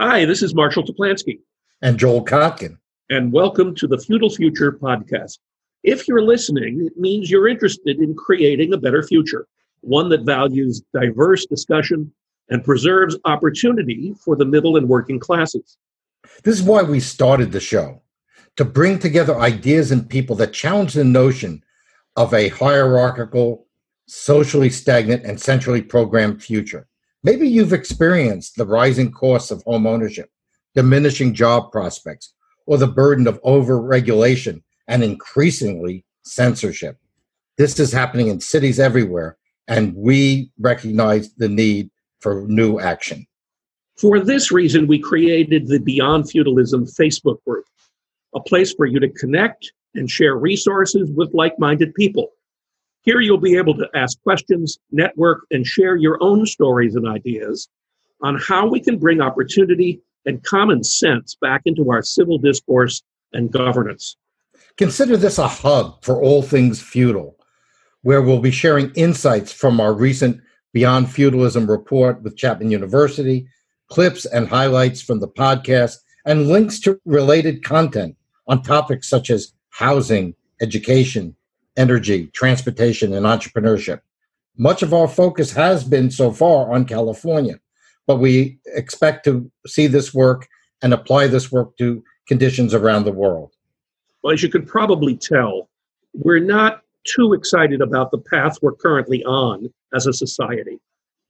Hi, this is Marshall Toplansky. And Joel Kotkin. And welcome to the Feudal Future podcast. If you're listening, it means you're interested in creating a better future, one that values diverse discussion and preserves opportunity for the middle and working classes. This is why we started the show, to bring together ideas and people that challenge the notion of a hierarchical, socially stagnant, and centrally programmed future. Maybe you've experienced the rising costs of home ownership, diminishing job prospects, or the burden of overregulation and increasingly censorship. This is happening in cities everywhere, and we recognize the need for new action. For this reason, we created the Beyond Feudalism Facebook group, a place for you to connect and share resources with like-minded people. Here you'll be able to ask questions, network, and share your own stories and ideas on how we can bring opportunity and common sense back into our civil discourse and governance. Consider this a hub for all things feudal, where we'll be sharing insights from our recent Beyond Feudalism report with Chapman University, clips and highlights from the podcast, and links to related content on topics such as housing, education, energy, transportation, and entrepreneurship. Much of our focus has been so far on California, but we expect to see this work and apply this work to conditions around the world. Well, as you can probably tell, we're not too excited about the path we're currently on as a society,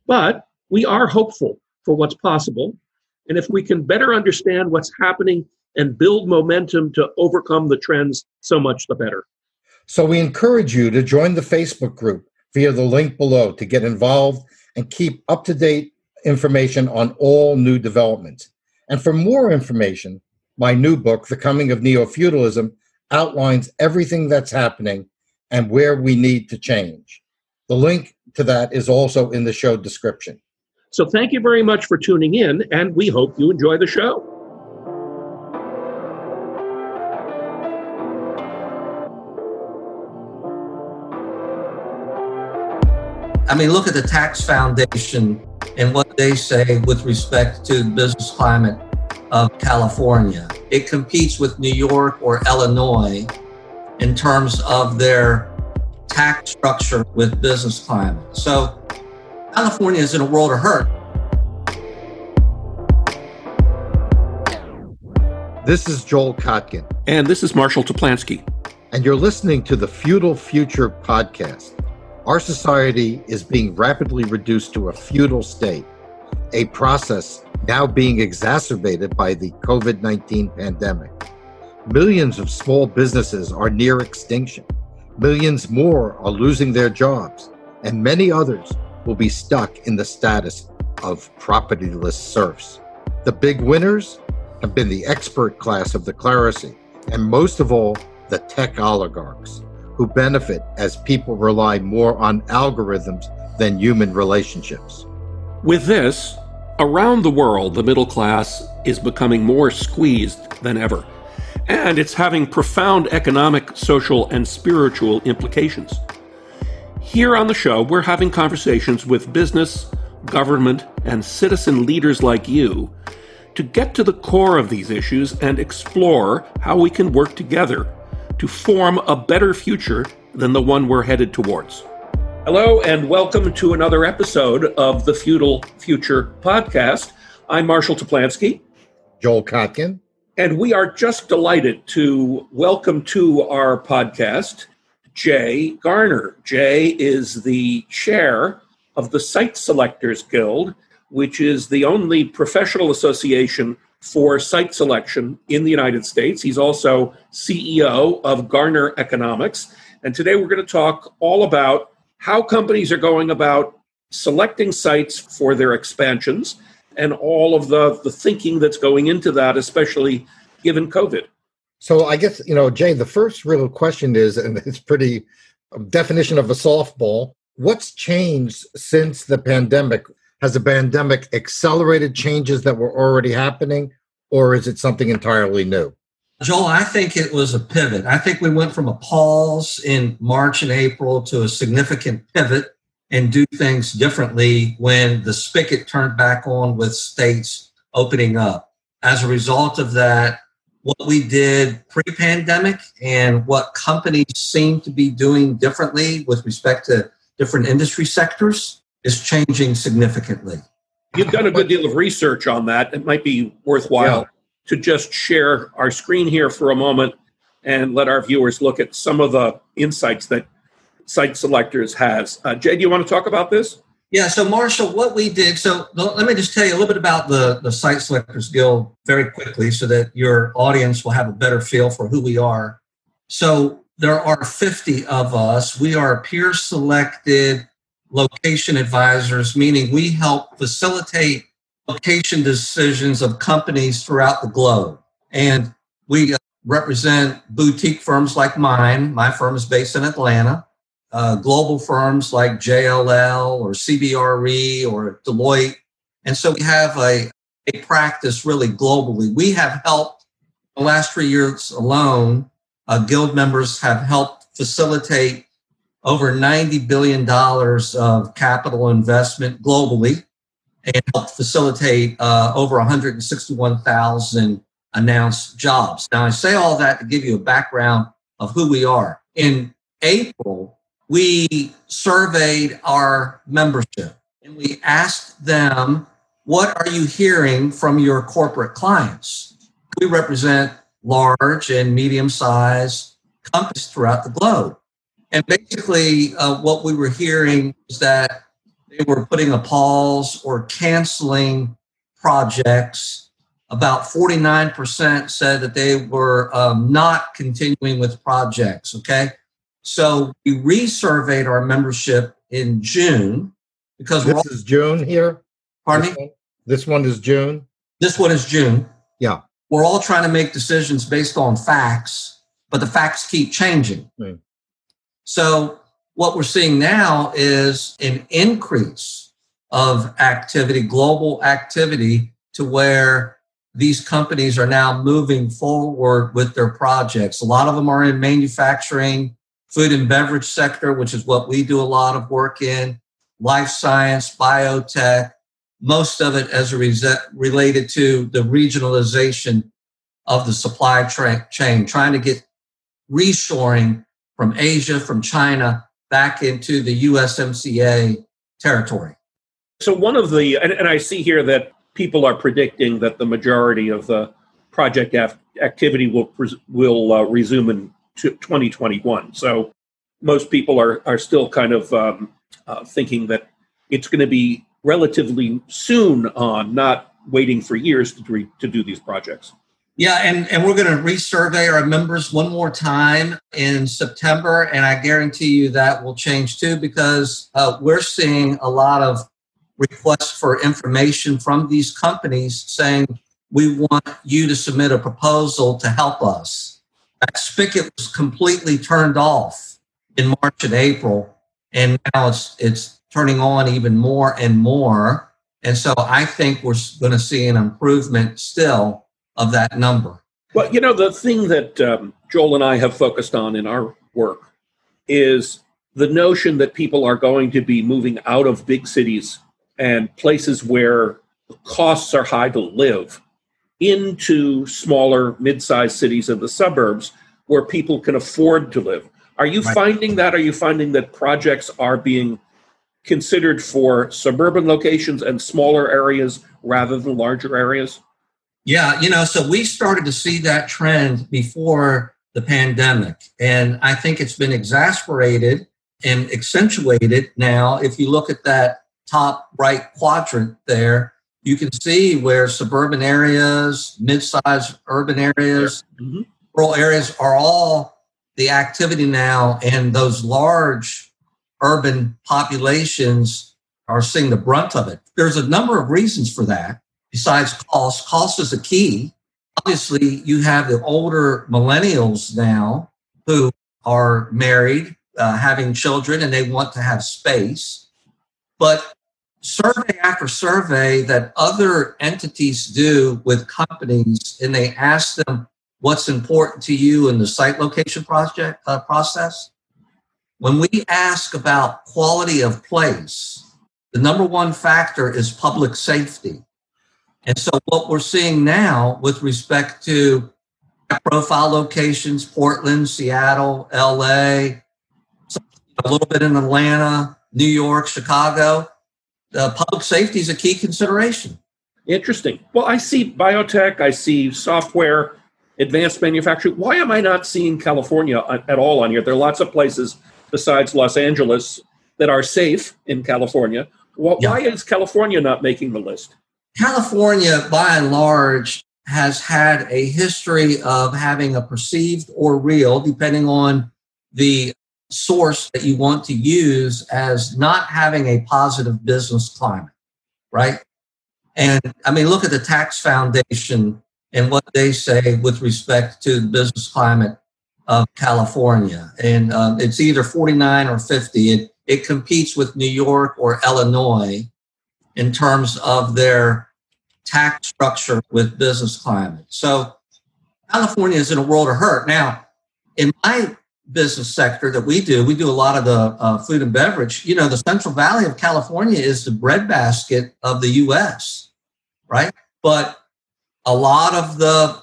but we are hopeful for what's possible. And if we can better understand what's happening and build momentum to overcome the trends, so much the better. So we encourage you to join the Facebook group via the link below to get involved and keep up-to-date information on all new developments. And for more information, my new book, The Coming of Neo-Feudalism, outlines everything that's happening and where we need to change. The link to that is also in the show description. So thank you very much for tuning in, and we hope you enjoy the show. I mean, look at the Tax Foundation and what they say with respect to the business climate of California. It competes with New York or Illinois in terms of their tax structure with business climate. So California is in a world of hurt. This is Joel Kotkin. And this is Marshall Toplansky. And you're listening to the Feudal Future podcast. Our society is being rapidly reduced to a feudal state, a process now being exacerbated by the COVID-19 pandemic. Millions of small businesses are near extinction. Millions more are losing their jobs, and many others will be stuck in the status of propertyless serfs. The big winners have been the expert class of the clerisy, and most of all, the tech oligarchs, who benefit as people rely more on algorithms than human relationships. With this, around the world, the middle class is becoming more squeezed than ever, and it's having profound economic, social, and spiritual implications. Here on the show, we're having conversations with business, government, and citizen leaders like you to get to the core of these issues and explore how we can work together to form a better future than the one we're headed towards. Hello, and welcome to another episode of the Feudal Future podcast. I'm Marshall Toplansky. Joel Kotkin. And we are just delighted to welcome to our podcast, Jay Garner. Jay is the chair of the Site Selectors Guild, which is the only professional association for site selection in the United States. He's also CEO of Garner Economics. And today we're going to talk all about how companies are going about selecting sites for their expansions and all of the thinking that's going into that, especially given COVID. So I guess, Jay, the first real question is, and it's pretty definition of a softball, what's changed since the pandemic? Has the pandemic accelerated changes that were already happening, or is it something entirely new? Joel, I think it was a pivot. I think we went from a pause in March and April to a significant pivot and do things differently when the spigot turned back on with states opening up. As a result of that, what we did pre-pandemic and what companies seem to be doing differently with respect to different industry sectors is changing significantly. You've done a good deal of research on that. It might be worthwhile to just share our screen here for a moment and let our viewers look at some of the insights that Site Selectors has. Jay, do you want to talk about this? Yeah, so Marshall, what we did, so let me just tell you a little bit about the Site Selectors Guild very quickly so that your audience will have a better feel for who we are. So there are 50 of us. We are peer-selected location advisors, meaning we help facilitate location decisions of companies throughout the globe. And we represent boutique firms like mine. My firm is based in Atlanta. Global firms like JLL or CBRE or Deloitte. And so we have a practice really globally. We have helped, the last 3 years alone, Guild members have helped facilitate over $90 billion of capital investment globally and helped facilitate over 161,000 announced jobs. Now, I say all that to give you a background of who we are. In April, we surveyed our membership and we asked them, what are you hearing from your corporate clients? We represent large and medium-sized companies throughout the globe. And basically what we were hearing is that they were putting a pause or canceling projects. About 49% said that they were not continuing with projects, okay? So we resurveyed our membership in June because this is June here. Pardon me? This one is June. This one is June. Yeah. We're all trying to make decisions based on facts, but the facts keep changing. Mm. So what we're seeing now is an increase of activity, global activity, to where these companies are now moving forward with their projects. A lot of them are in manufacturing, food and beverage sector, which is what we do a lot of work in, life science, biotech, most of it as a related to the regionalization of the supply chain, trying to get reshoring from Asia, from China, back into the USMCA territory. So one of the, and I see here that people are predicting that the majority of the project activity will resume in 2021. So most people are still kind of thinking that it's going to be relatively soon on, not waiting for years to do these projects. Yeah, and we're going to resurvey our members one more time in September, and I guarantee you that will change too because we're seeing a lot of requests for information from these companies saying, we want you to submit a proposal to help us. That spigot was completely turned off in March and April, and now it's turning on even more and more. And so I think we're going to see an improvement still of that number. Well, you know, the thing that Joel and I have focused on in our work is the notion that people are going to be moving out of big cities and places where costs are high to live into smaller, mid-sized cities in the suburbs where people can afford to live. Are you finding that? Are you finding that projects are being considered for suburban locations and smaller areas rather than larger areas? Yeah, you know, so we started to see that trend before the pandemic. And I think it's been exacerbated and accentuated now. If you look at that top right quadrant there, you can see where suburban areas, mid-sized urban areas, rural areas are all the activity now, and those large urban populations are seeing the brunt of it. There's a number of reasons for that besides cost. Cost is a key. Obviously, you have the older millennials now who are married, having children, and they want to have space. But survey after survey that other entities do with companies, and they ask them what's important to you in the site location project process. When we ask about quality of place, the number one factor is public safety. And so what we're seeing now with respect to profile locations, Portland, Seattle, LA, a little bit in Atlanta, New York, Chicago, public safety is a key consideration. Interesting. Well, I see biotech, I see software, advanced manufacturing. Why am I not seeing California at all on here? There are lots of places besides Los Angeles that are safe in California. Why is California not making the list? California, by and large, has had a history of having a perceived or real, depending on the source that you want to use, as not having a positive business climate, right? And I mean, look at the Tax Foundation and what they say with respect to the business climate of California. And it's either 49 or 50. It competes with New York or Illinois in terms of their tax structure with business climate. So California is in a world of hurt. Now, in my business sector that we do a lot of the food and beverage. You know, the Central Valley of California is the breadbasket of the U.S., right? But a lot of the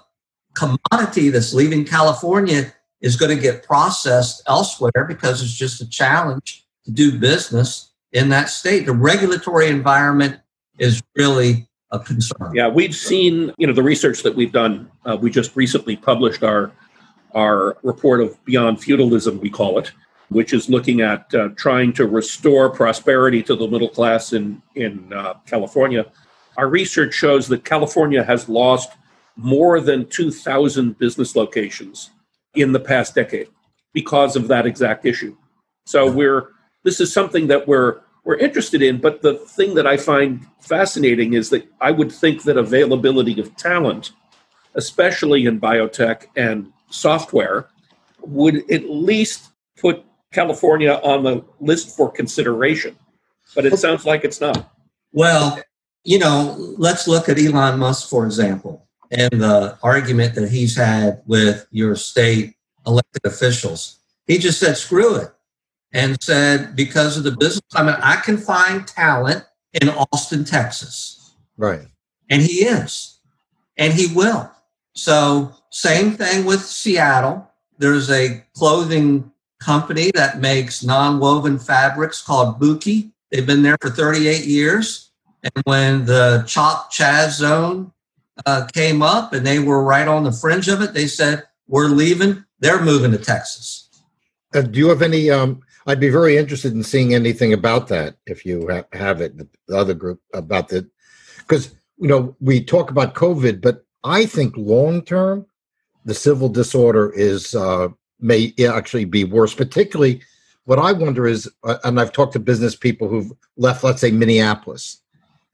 commodity that's leaving California is going to get processed elsewhere because it's just a challenge to do business in that state. The regulatory environment is really a concern. Yeah, we've seen, you know, the research that we've done, we just recently published our report of Beyond Feudalism, we call it, which is looking at trying to restore prosperity to the middle class in California. Our research shows that California has lost more than 2,000 business locations in the past decade because of that exact issue. So this is something that we're interested in, but the thing that I find fascinating is that I would think that availability of talent, especially in biotech and software, would at least put California on the list for consideration, but it sounds like it's not. Well, you know, let's look at Elon Musk, for example, and the argument that he's had with your state elected officials. He just said, screw it, and said, because of the business climate, I can find talent in Austin, Texas. Right. And he is, and he will. So same thing with Seattle. There's a clothing company that makes non-woven fabrics called Buki. They've been there for 38 years. And when the Chop Chaz Zone came up and they were right on the fringe of it, they said, we're leaving. They're moving to Texas. Do you have any, I'd be very interested in seeing anything about that if you have it, the other group about that. Because, you know, we talk about COVID, but I think long-term, the civil disorder is may actually be worse. Particularly, what I wonder is, and I've talked to business people who've left, let's say, Minneapolis,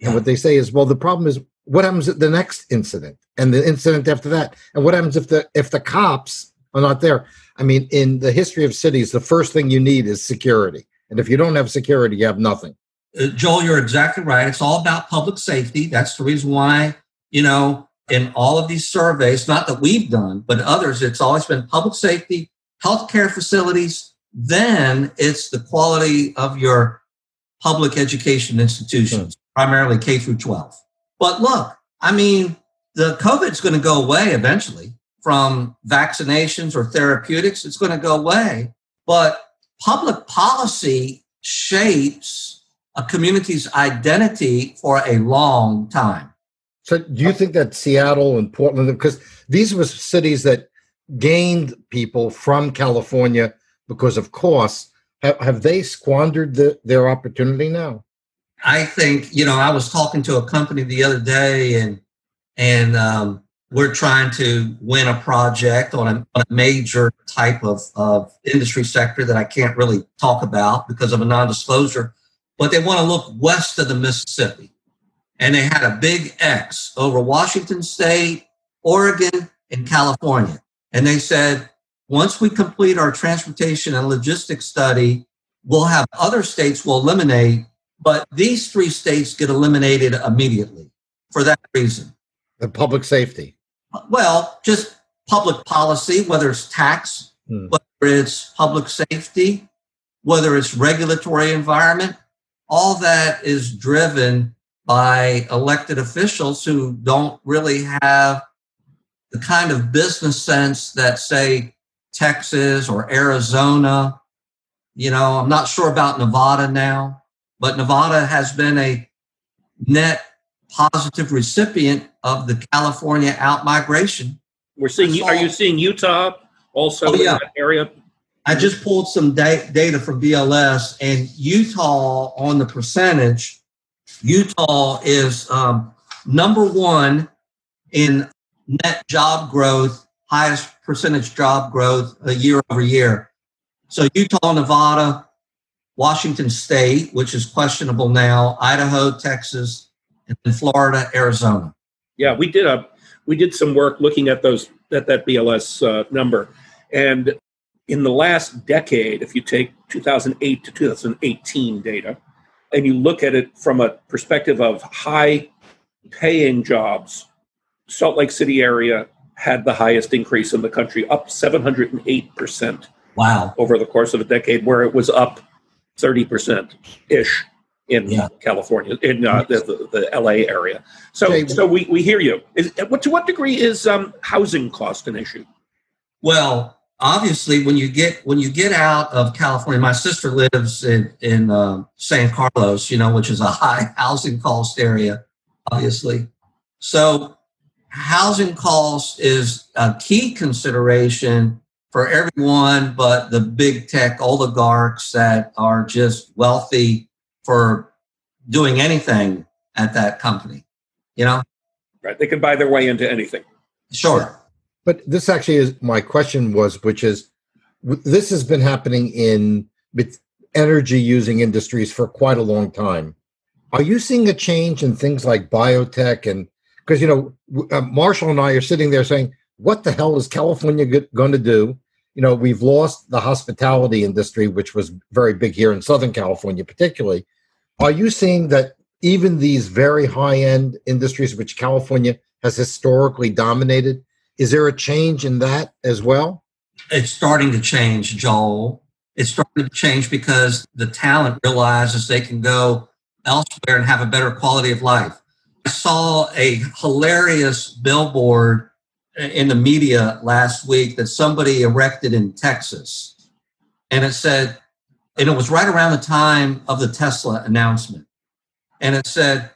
and what they say is, well, the problem is, what happens at the next incident and the incident after that, and what happens if the cops are not there? I mean, in the history of cities, the first thing you need is security, and if you don't have security, you have nothing. Joel, you're exactly right. It's all about public safety. That's the reason why, you know, in all of these surveys, not that we've done, but others, it's always been public safety, healthcare facilities, then it's the quality of your public education institutions, primarily K through 12. But look, I mean, the COVID's going to go away eventually from vaccinations or therapeutics. It's going to go away. But public policy shapes a community's identity for a long time. So do you think that Seattle and Portland, because these were cities that gained people from California because of costs, have they squandered their opportunity now? I think, you know, I was talking to a company the other day and we're trying to win a project on a major type of industry sector that I can't really talk about because of a non-disclosure, but they want to look west of the Mississippi. And they had a big X over Washington State, Oregon, and California. And they said, once we complete our transportation and logistics study, we'll have other states we'll eliminate, but these three states get eliminated immediately for that reason. The public safety. Well, just public policy, whether it's tax, whether it's public safety, whether it's regulatory environment, all that is driven by elected officials who don't really have the kind of business sense that, say, Texas or Arizona, you know, I'm not sure about Nevada now, but Nevada has been a net positive recipient of the California outmigration. We're seeing. Are you seeing Utah also in that area? I just pulled some data from BLS, and Utah on the percentage. Utah is number one in net job growth, highest percentage job growth year over year. So Utah, Nevada, Washington State, which is questionable now, Idaho, Texas, and then Florida, Arizona. Yeah, we did some work looking at that BLS number, and in the last decade, if you take 2008 to 2018 data, and you look at it from a perspective of high-paying jobs, Salt Lake City area had the highest increase in the country, up 708%. Wow! Over the course of a decade, where it was up 30%-ish in California, in the LA area. So, Jay, so we hear you. To what degree is housing cost an issue? Well, obviously, when you get out of California, my sister lives in San Carlos, you know, which is a high housing cost area, obviously. So housing cost is a key consideration for everyone but the big tech oligarchs that are just wealthy for doing anything at that company, you know? Right. They can buy their way into anything. Sure. But this actually is my question was, which is, this has been happening in energy using industries for quite a long time. Are you seeing a change in things like biotech? And because, you know, Marshall and I are sitting there saying, what the hell is California going to do? You know, we've lost the hospitality industry, which was very big here in Southern California, particularly. Are you seeing that even these very high end industries, which California has historically dominated, is there a change in that as well? It's starting to change, Joel. It's starting to change because the talent realizes they can go elsewhere and have a better quality of life. I saw a hilarious billboard in the media last week that somebody erected in Texas. And it said, and it was right around the time of the Tesla announcement. And it said,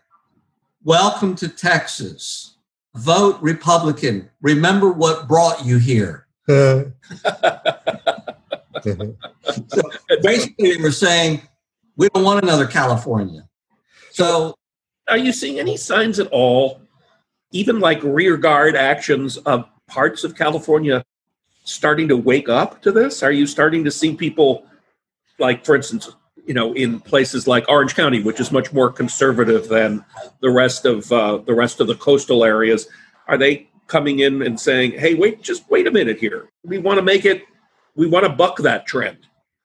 "Welcome to Texas. Vote Republican. Remember what brought you here." So basically, we're saying we don't want another California. So are you seeing any signs at all, even like rearguard actions of parts of California starting to wake up to this? Are you starting to see people like, for instance, you know, in places like Orange County, which is much more conservative than the rest of the coastal areas, are they coming in and saying, "Hey, wait a minute here. We want to buck that trend"?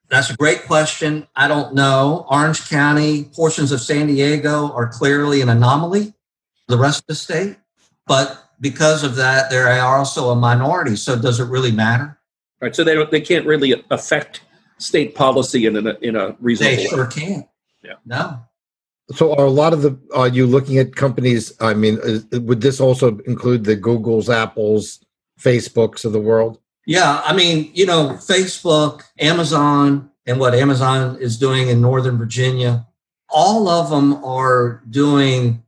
That's a great question. I don't know. Orange County, portions of San Diego are clearly an anomaly, the rest of the state. But because of that, they are also a minority. So does it really matter? Right. So they can't really affect state policy in a reasonable way. They sure can. Yeah. No. So are a lot of are you looking at companies? I mean, would this also include the Googles, Apples, Facebooks of the world? Yeah. I mean, you know, Facebook, Amazon, and what Amazon is doing in Northern Virginia, all of them are doing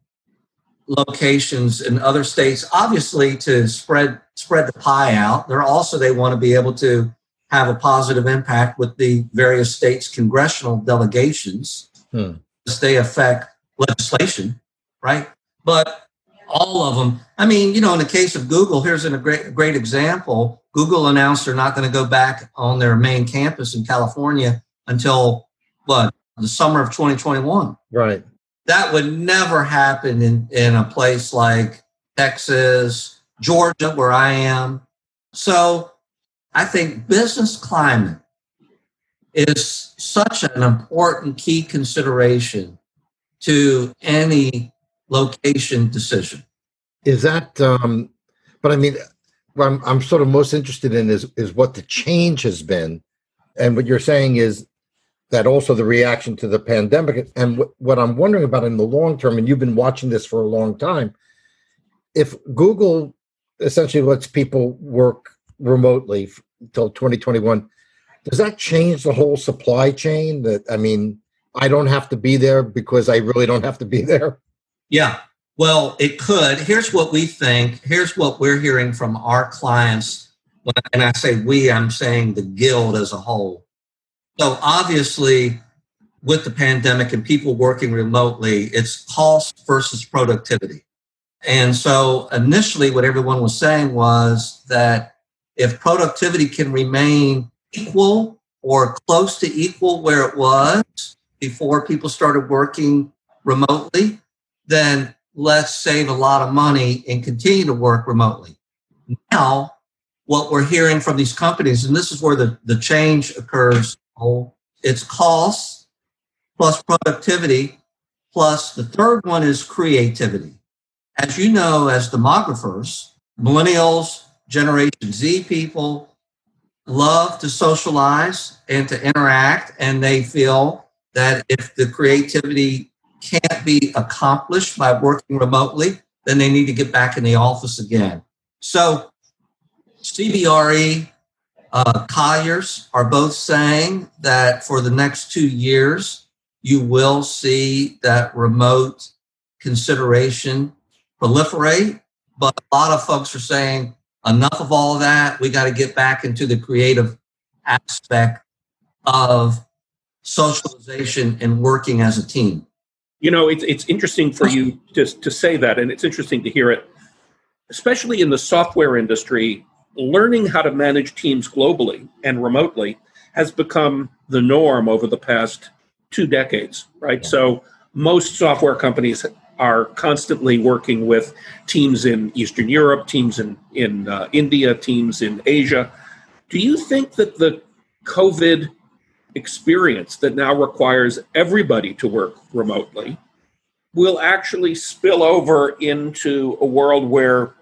locations in other states, obviously to spread the pie out. They want to be able to have a positive impact with the various states' congressional delegations as they affect legislation, right? But all of them, I mean, you know, in the case of Google, here's a great example. Google announced they're not going to go back on their main campus in California until, the summer of 2021. Right. That would never happen in a place like Texas, Georgia, where I am. So I think business climate is such an important key consideration to any location decision. Is that, but I mean, what I'm sort of most interested in is what the change has been. And what you're saying is that also the reaction to the pandemic. And what I'm wondering about in the long term, and you've been watching this for a long time, if Google essentially lets people work remotely till 2021, does that change the whole supply chain? That, I mean, I don't have to be there because I really don't have to be there? Yeah, well, it could. Here's what we think. Here's what we're hearing from our clients. And I say we, I'm saying the guild as a whole. So obviously, with the pandemic and people working remotely, it's cost versus productivity. And so initially, what everyone was saying was that if productivity can remain equal or close to equal where it was before people started working remotely, then let's save a lot of money and continue to work remotely. Now, what we're hearing from these companies, and this is where the change occurs, it's costs plus productivity, plus the third one is creativity. As you know, as demographers, millennials, Generation Z people love to socialize and to interact, and they feel that if the creativity can't be accomplished by working remotely, then they need to get back in the office again. So CBRE, Colliers are both saying that for the next 2 years, you will see that remote consideration proliferate. But a lot of folks are saying, enough of all that. We got to get back into the creative aspect of socialization and working as a team. You know, it's interesting for you to say that, and it's interesting to hear it, especially in the software industry. Learning how to manage teams globally and remotely has become the norm over the past 2 decades, right? Yeah. So most software companies are constantly working with teams in Eastern Europe, teams in India, teams in Asia. Do you think that the COVID experience that now requires everybody to work remotely will actually spill over into a world where,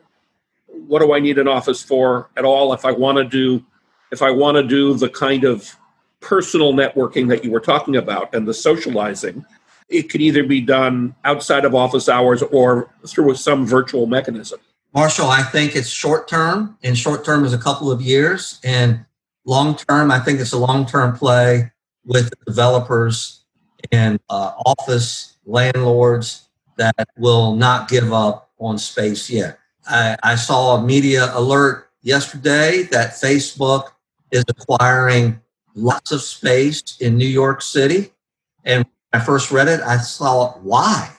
what do I need an office for at all if I want to do the kind of personal networking that you were talking about and the socializing? It could either be done outside of office hours or through some virtual mechanism. Marshall, I think it's short-term, and short-term is a couple of years. And long-term, I think it's a long-term play with developers and office landlords that will not give up on space yet. I saw a media alert yesterday that Facebook is acquiring lots of space in New York City. And when I first read it, I saw why.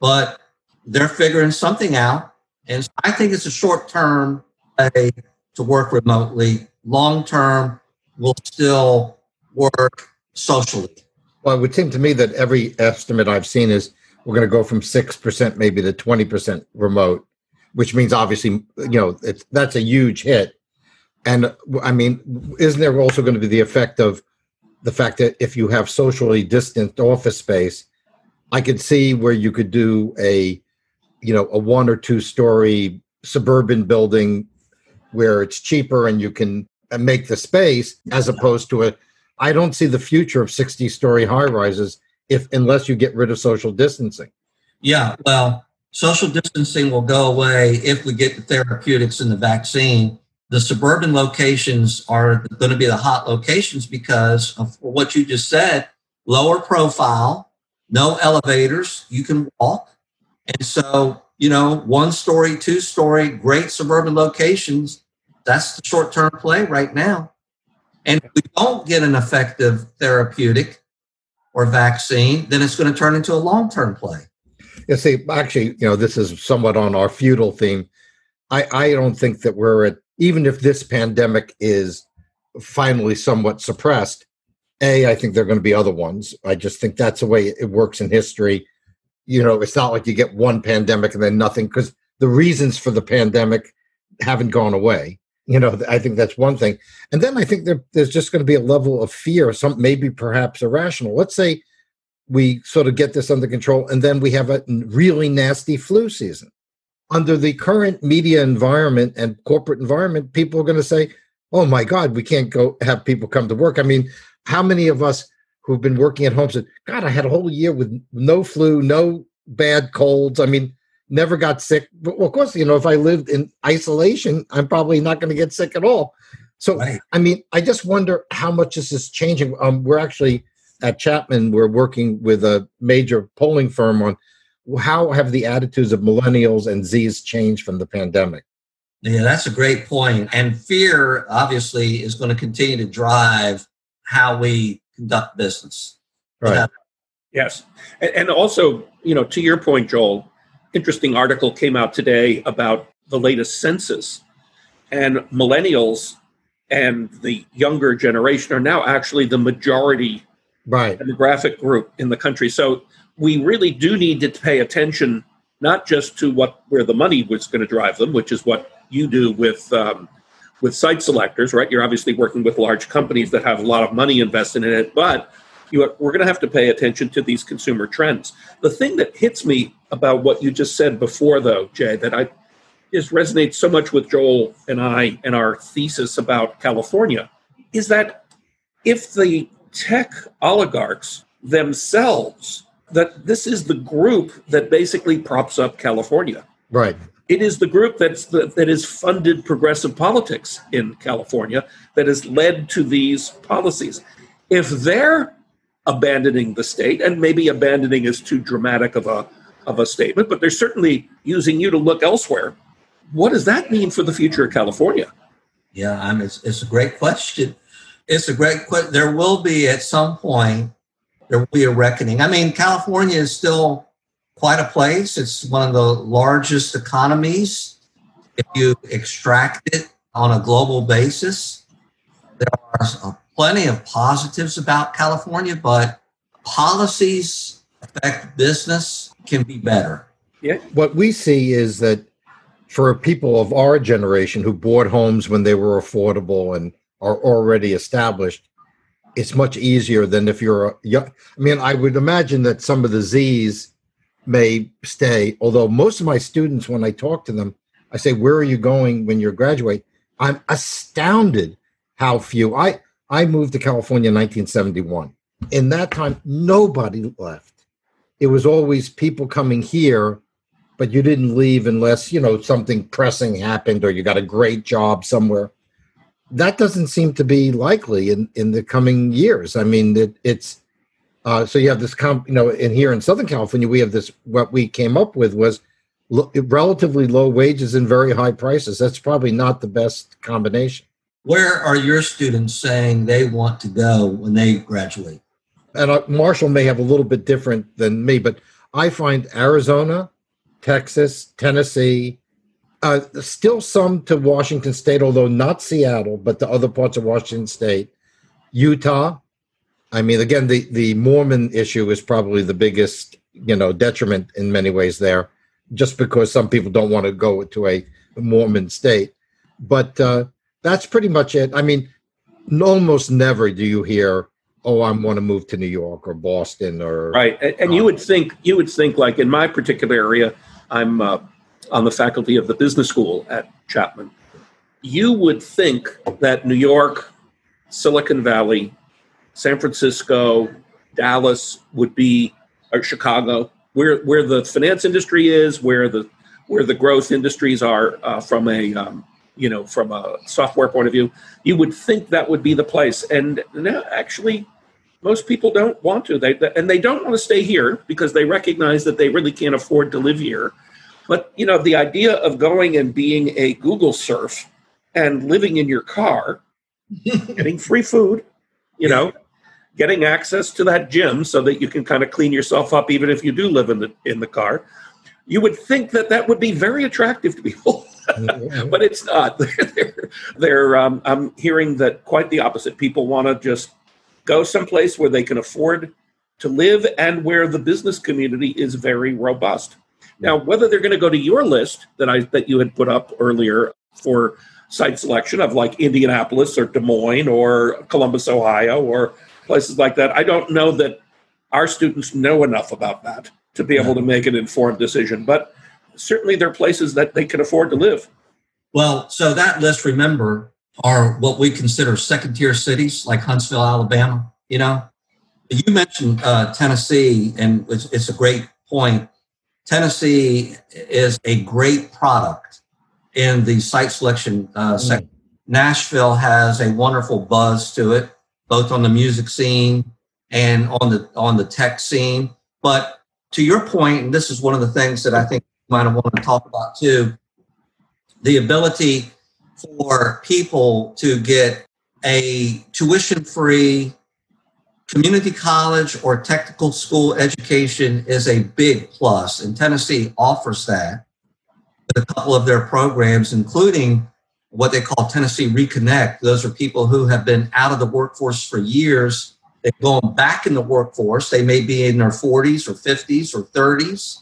But they're figuring something out. And so I think it's a short-term way to work remotely. Long-term, we'll still work socially. Well, it would seem to me that every estimate I've seen is we're going to go from 6% maybe to 20% remote, which means obviously, you know, that's a huge hit. And I mean, isn't there also going to be the effect of the fact that if you have socially distanced office space, I could see where you could do a 1 or 2 story suburban building where it's cheaper and you can make the space, as opposed to I don't see the future of 60 story high rises unless you get rid of social distancing. Yeah, well, social distancing will go away if we get the therapeutics and the vaccine. The suburban locations are going to be the hot locations because of what you just said, lower profile, no elevators, you can walk. And so, 1 story, 2 story, great suburban locations, that's the short-term play right now. And if we don't get an effective therapeutic or vaccine, then it's going to turn into a long-term play. You see, actually, this is somewhat on our feudal theme. I don't think that even if this pandemic is finally somewhat suppressed, I think there are going to be other ones. I just think that's the way it works in history. It's not like you get one pandemic and then nothing, because the reasons for the pandemic haven't gone away. I think that's one thing. And then I think there's just going to be a level of fear, some maybe perhaps irrational. Let's say we sort of get this under control, and then we have a really nasty flu season. Under the current media environment and corporate environment, people are going to say, oh, my God, we can't go have people come to work. I mean, how many of us who've been working at home said, God, I had a whole year with no flu, no bad colds. I mean, never got sick. But well, of course, you know, if I lived in isolation, I'm probably not going to get sick at all. So, right. I mean, I just wonder how much this is changing. We're actually at Chapman, we're working with a major polling firm on how have the attitudes of millennials and Zs changed from the pandemic? Yeah, that's a great point. And fear, obviously, is going to continue to drive how we conduct business. Right. Yes. And also, you know, to your point, Joel, interesting article came out today about the latest census. And millennials and the younger generation are now actually the majority demographic group in the country. So we really do need to pay attention, not just to where the money was going to drive them, which is what you do with site selectors, right? You're obviously working with large companies that have a lot of money invested in it, but we're going to have to pay attention to these consumer trends. The thing that hits me about what you just said before, though, Jay, that I just resonates so much with Joel and I and our thesis about California, is that if the tech oligarchs themselves, that this is the group that basically props up California. Right. It is the group that has funded progressive politics in California that has led to these policies. If they're abandoning the state, and maybe abandoning is too dramatic of a statement, but they're certainly using you to look elsewhere, what does that mean for the future of California? Yeah, it's a great question. There will be at some point, there will be a reckoning. I mean, California is still quite a place. It's one of the largest economies. If you extract it on a global basis, there are plenty of positives about California, but policies affect business can be better. Yeah. What we see is that for people of our generation who bought homes when they were affordable and are already established, it's much easier than if you're I would imagine that some of the Zs may stay, although most of my students, when I talk to them, I say, where are you going when you graduate? I'm astounded how few. I moved to California in 1971. In that time, nobody left. It was always people coming here, but you didn't leave unless, you know, something pressing happened or you got a great job somewhere. That doesn't seem to be likely in the coming years. I mean, it's so you have this, in here in Southern California, we have this, what we came up with was relatively low wages and very high prices. That's probably not the best combination. Where are your students saying they want to go when they graduate? And Marshall may have a little bit different than me, but I find Arizona, Texas, Tennessee, still some to Washington State, although not Seattle, but to other parts of Washington State, Utah. I mean, again, the Mormon issue is probably the biggest, detriment in many ways there, just because some people don't want to go to a Mormon state. But that's pretty much it. I mean, almost never do you hear, oh, I want to move to New York or Boston or... Right. And you would think like in my particular area, I'm on the faculty of the business school at Chapman. You would think that New York, Silicon Valley, San Francisco, Dallas would be, or Chicago, where the finance industry is, where the growth industries are from a software point of view. You would think that would be the place. And no, actually, most people don't want to. They don't want to stay here because they recognize that they really can't afford to live here. But, the idea of going and being a Google surf and living in your car, getting free food, getting access to that gym so that you can kind of clean yourself up even if you do live in the car, you would think that would be very attractive to people. But it's not. I'm hearing that quite the opposite. People want to just go someplace where they can afford to live and where the business community is very robust. Now, whether they're going to go to your list that you had put up earlier for site selection of like Indianapolis or Des Moines or Columbus, Ohio, or places like that, I don't know that our students know enough about that to be able to make an informed decision. But certainly there are places that they can afford to live. Well, so that list, remember, are what we consider second-tier cities like Huntsville, Alabama. You know, you mentioned Tennessee, and it's a great point. Tennessee is a great product in the site selection sector. Nashville has a wonderful buzz to it, both on the music scene and on the tech scene. But to your point, and this is one of the things that I think you might have wanted to talk about too, the ability for people to get a tuition-free community college or technical school education is a big plus, and Tennessee offers that with a couple of their programs, including what they call Tennessee Reconnect. Those are people who have been out of the workforce for years. They've gone back in the workforce. They may be in their 40s or 50s or 30s,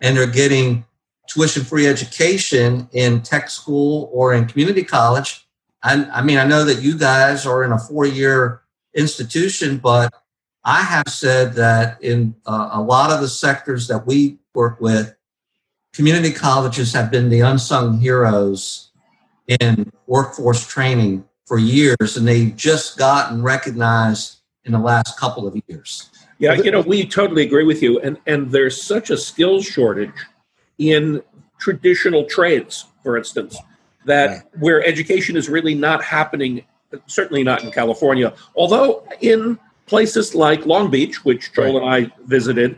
and they're getting tuition-free education in tech school or in community college. I mean, I know that you guys are in a four-year institution, but I have said that in a lot of the sectors that we work with, community colleges have been the unsung heroes in workforce training for years, and they've just gotten recognized in the last couple of years. Yeah, you know, we totally agree with you. And there's such a skill shortage in traditional trades, for instance, that where education is really not happening, certainly not in California, although in places like Long Beach, which Joel and I visited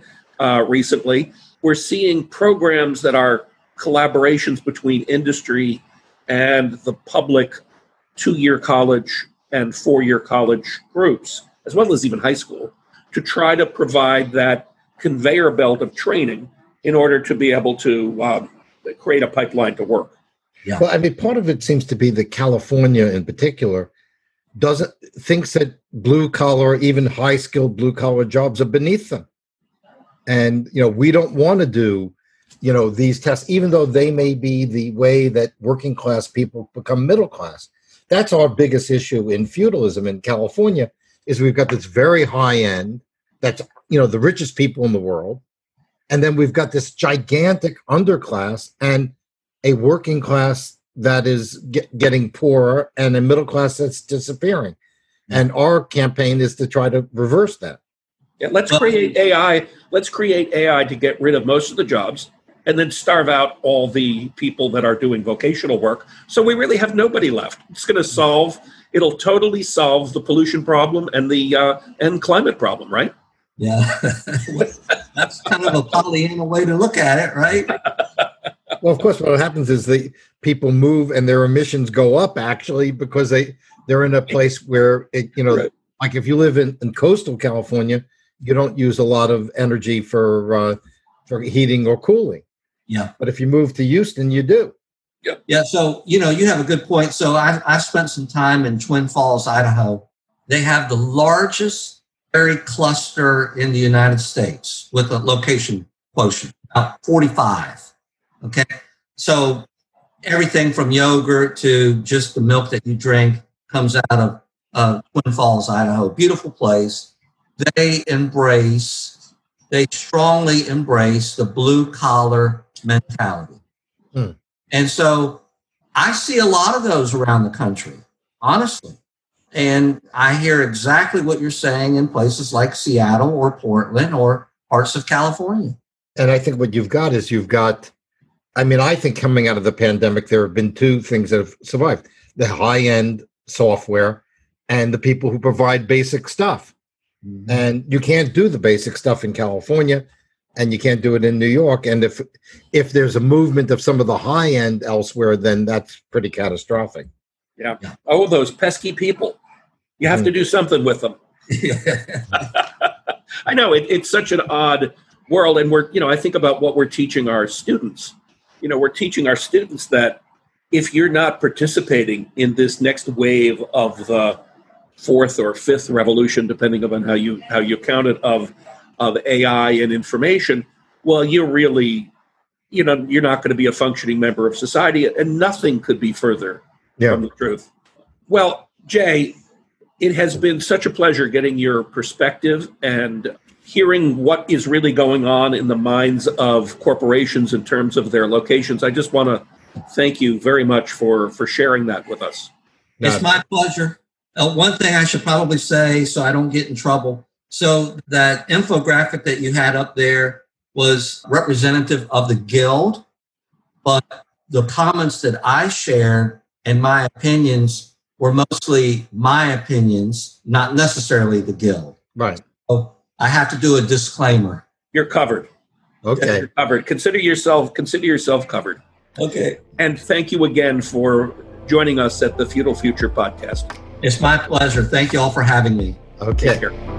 recently, we're seeing programs that are collaborations between industry and the public, two-year college and four-year college groups, as well as even high school, to try to provide that conveyor belt of training in order to be able to create a pipeline to work. Yeah. Well, I mean, part of it seems to be that California in particular thinks that blue-collar, even high-skilled blue-collar jobs are beneath them. And, you know, we don't want to do, you know, these tests, even though they may be the way that working class people become middle class. That's our biggest issue in feudalism in California, is we've got this very high end that's, you know, the richest people in the world. And then we've got this gigantic underclass and a working class that is getting poorer and a middle class that's disappearing. And our campaign is to try to reverse that. Yeah, let's create AI. Let's create AI to get rid of most of the jobs and then starve out all the people that are doing vocational work. So we really have nobody left. It's going to solve, it'll totally solve the pollution problem and the and climate problem, right? Yeah, that's kind of a Pollyanna way to look at it, right? Well, of course, what happens is the people move and their emissions go up, actually, because they're in a place where, it, you know, like if you live in coastal California, you don't use a lot of energy for heating or cooling. Yeah. But if you move to Houston, you do. Yeah. Yeah. So, you know, you have a good point. So I spent some time in Twin Falls, Idaho. They have the largest dairy cluster in the United States with a location quotient, about 45. Okay. So everything from yogurt to just the milk that you drink comes out of Twin Falls, Idaho. Beautiful place. They strongly embrace the blue-collar mentality. Hmm. And so I see a lot of those around the country, honestly. And I hear exactly what you're saying in places like Seattle or Portland or parts of California. And I think what you've got is I mean, I think coming out of the pandemic, there have been two things that have survived: the high-end software and the people who provide basic stuff. And you can't do the basic stuff in California, and you can't do it in New York. And if there's a movement of some of the high end elsewhere, then that's pretty catastrophic. Yeah. Oh, those pesky people. You have to do something with them. I know it's such an odd world. And I think about what we're teaching our students. You know, we're teaching our students that if you're not participating in this next wave of the fourth or fifth revolution, depending upon how you count it, of AI and information, well, you're really, you know, you're not going to be a functioning member of society, and nothing could be further from the truth. Well, Jay, it has been such a pleasure getting your perspective and hearing what is really going on in the minds of corporations in terms of their locations. I just want to thank you very much for sharing that with us. It's my pleasure. One thing I should probably say so I don't get in trouble. So that infographic that you had up there was representative of the guild, but the comments that I shared and my opinions were mostly my opinions, not necessarily the guild. Right. So I have to do a disclaimer. You're covered. Okay. You're covered. Consider yourself covered. Okay. And thank you again for joining us at the Feudal Future podcast. It's my pleasure. Thank you all for having me. Okay. Take care.